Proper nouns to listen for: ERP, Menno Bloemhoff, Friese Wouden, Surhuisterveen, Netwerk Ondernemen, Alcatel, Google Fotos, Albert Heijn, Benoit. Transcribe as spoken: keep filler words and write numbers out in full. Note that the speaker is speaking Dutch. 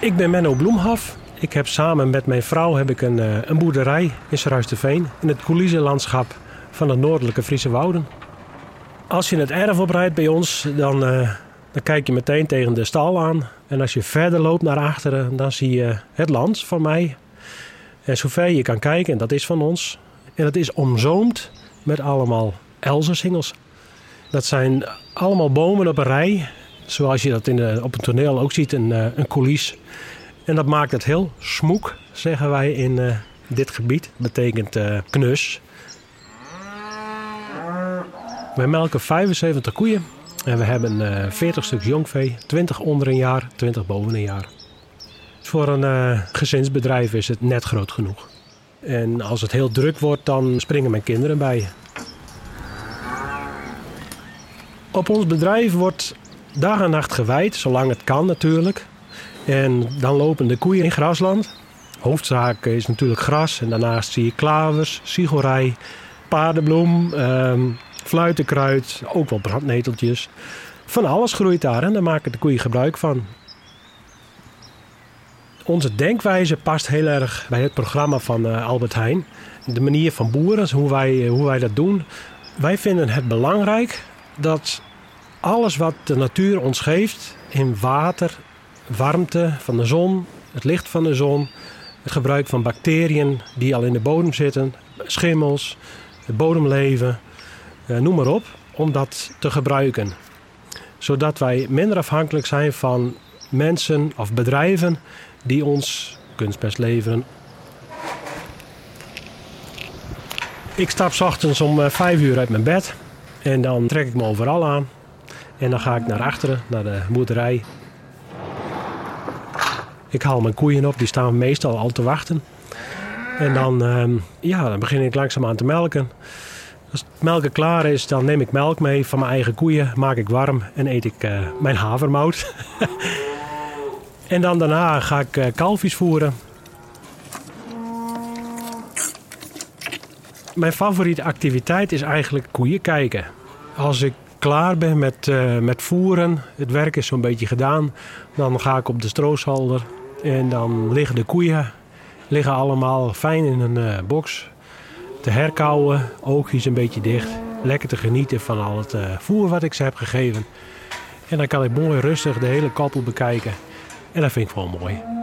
Ik ben Menno Bloemhoff. Ik heb samen met mijn vrouw heb ik een, een boerderij in Surhuisterveen, in het coulissenlandschap van het noordelijke Friese Wouden. Als je het erf oprijdt bij ons, dan, uh, dan kijk je meteen tegen de stal aan. En als je verder loopt naar achteren, dan zie je het land van mij. En zover je kan kijken, en dat is van ons. En dat is omzoomd met allemaal elzensingels. Dat zijn allemaal bomen op een rij, zoals je dat in de, op een toneel ook ziet, een, een coulis. En dat maakt het heel smoek, zeggen wij in uh, dit gebied. Dat betekent uh, knus. We melken vijfenzeventig koeien en we hebben uh, veertig stuks jongvee, twintig onder een jaar, twintig boven een jaar. Voor een uh, gezinsbedrijf is het net groot genoeg. En als het heel druk wordt, dan springen mijn kinderen bij. Op ons bedrijf wordt dag en nacht geweid, zolang het kan natuurlijk. En dan lopen de koeien in grasland. Hoofdzaak is natuurlijk gras en daarnaast zie je klavers, ziegelrij, paardenbloem, uh, fluitenkruid, ook wel brandneteltjes. Van alles groeit daar en daar maken de koeien gebruik van. Onze denkwijze past heel erg bij het programma van uh, Albert Heijn. De manier van boeren, hoe wij, hoe wij dat doen. Wij vinden het belangrijk dat alles wat de natuur ons geeft in water, warmte van de zon, het licht van de zon, het gebruik van bacteriën die al in de bodem zitten, schimmels, het bodemleven, eh, noem maar op, om dat te gebruiken. Zodat wij minder afhankelijk zijn van mensen of bedrijven die ons kunstmest leveren. Ik stap 's ochtends om vijf uur uit mijn bed en dan trek ik me overal aan. En dan ga ik naar achteren, naar de boerderij. Ik haal mijn koeien op, die staan meestal al te wachten. En dan, um, ja, dan begin ik langzaamaan te melken. Als het melken klaar is, dan neem ik melk mee van mijn eigen koeien, maak ik warm en eet ik uh, mijn havermout. En dan daarna ga ik uh, kalfjes voeren. Mijn favoriete activiteit is eigenlijk koeien kijken. Als ik klaar ben met, uh, met voeren, het werk is zo'n beetje gedaan, dan ga ik op de stroozolder. En dan liggen de koeien liggen allemaal fijn in een uh, box. Te herkauwen, oogjes een beetje dicht. Lekker te genieten van al het uh, voer wat ik ze heb gegeven. En dan kan ik mooi rustig de hele koppel bekijken. En dat vind ik gewoon mooi.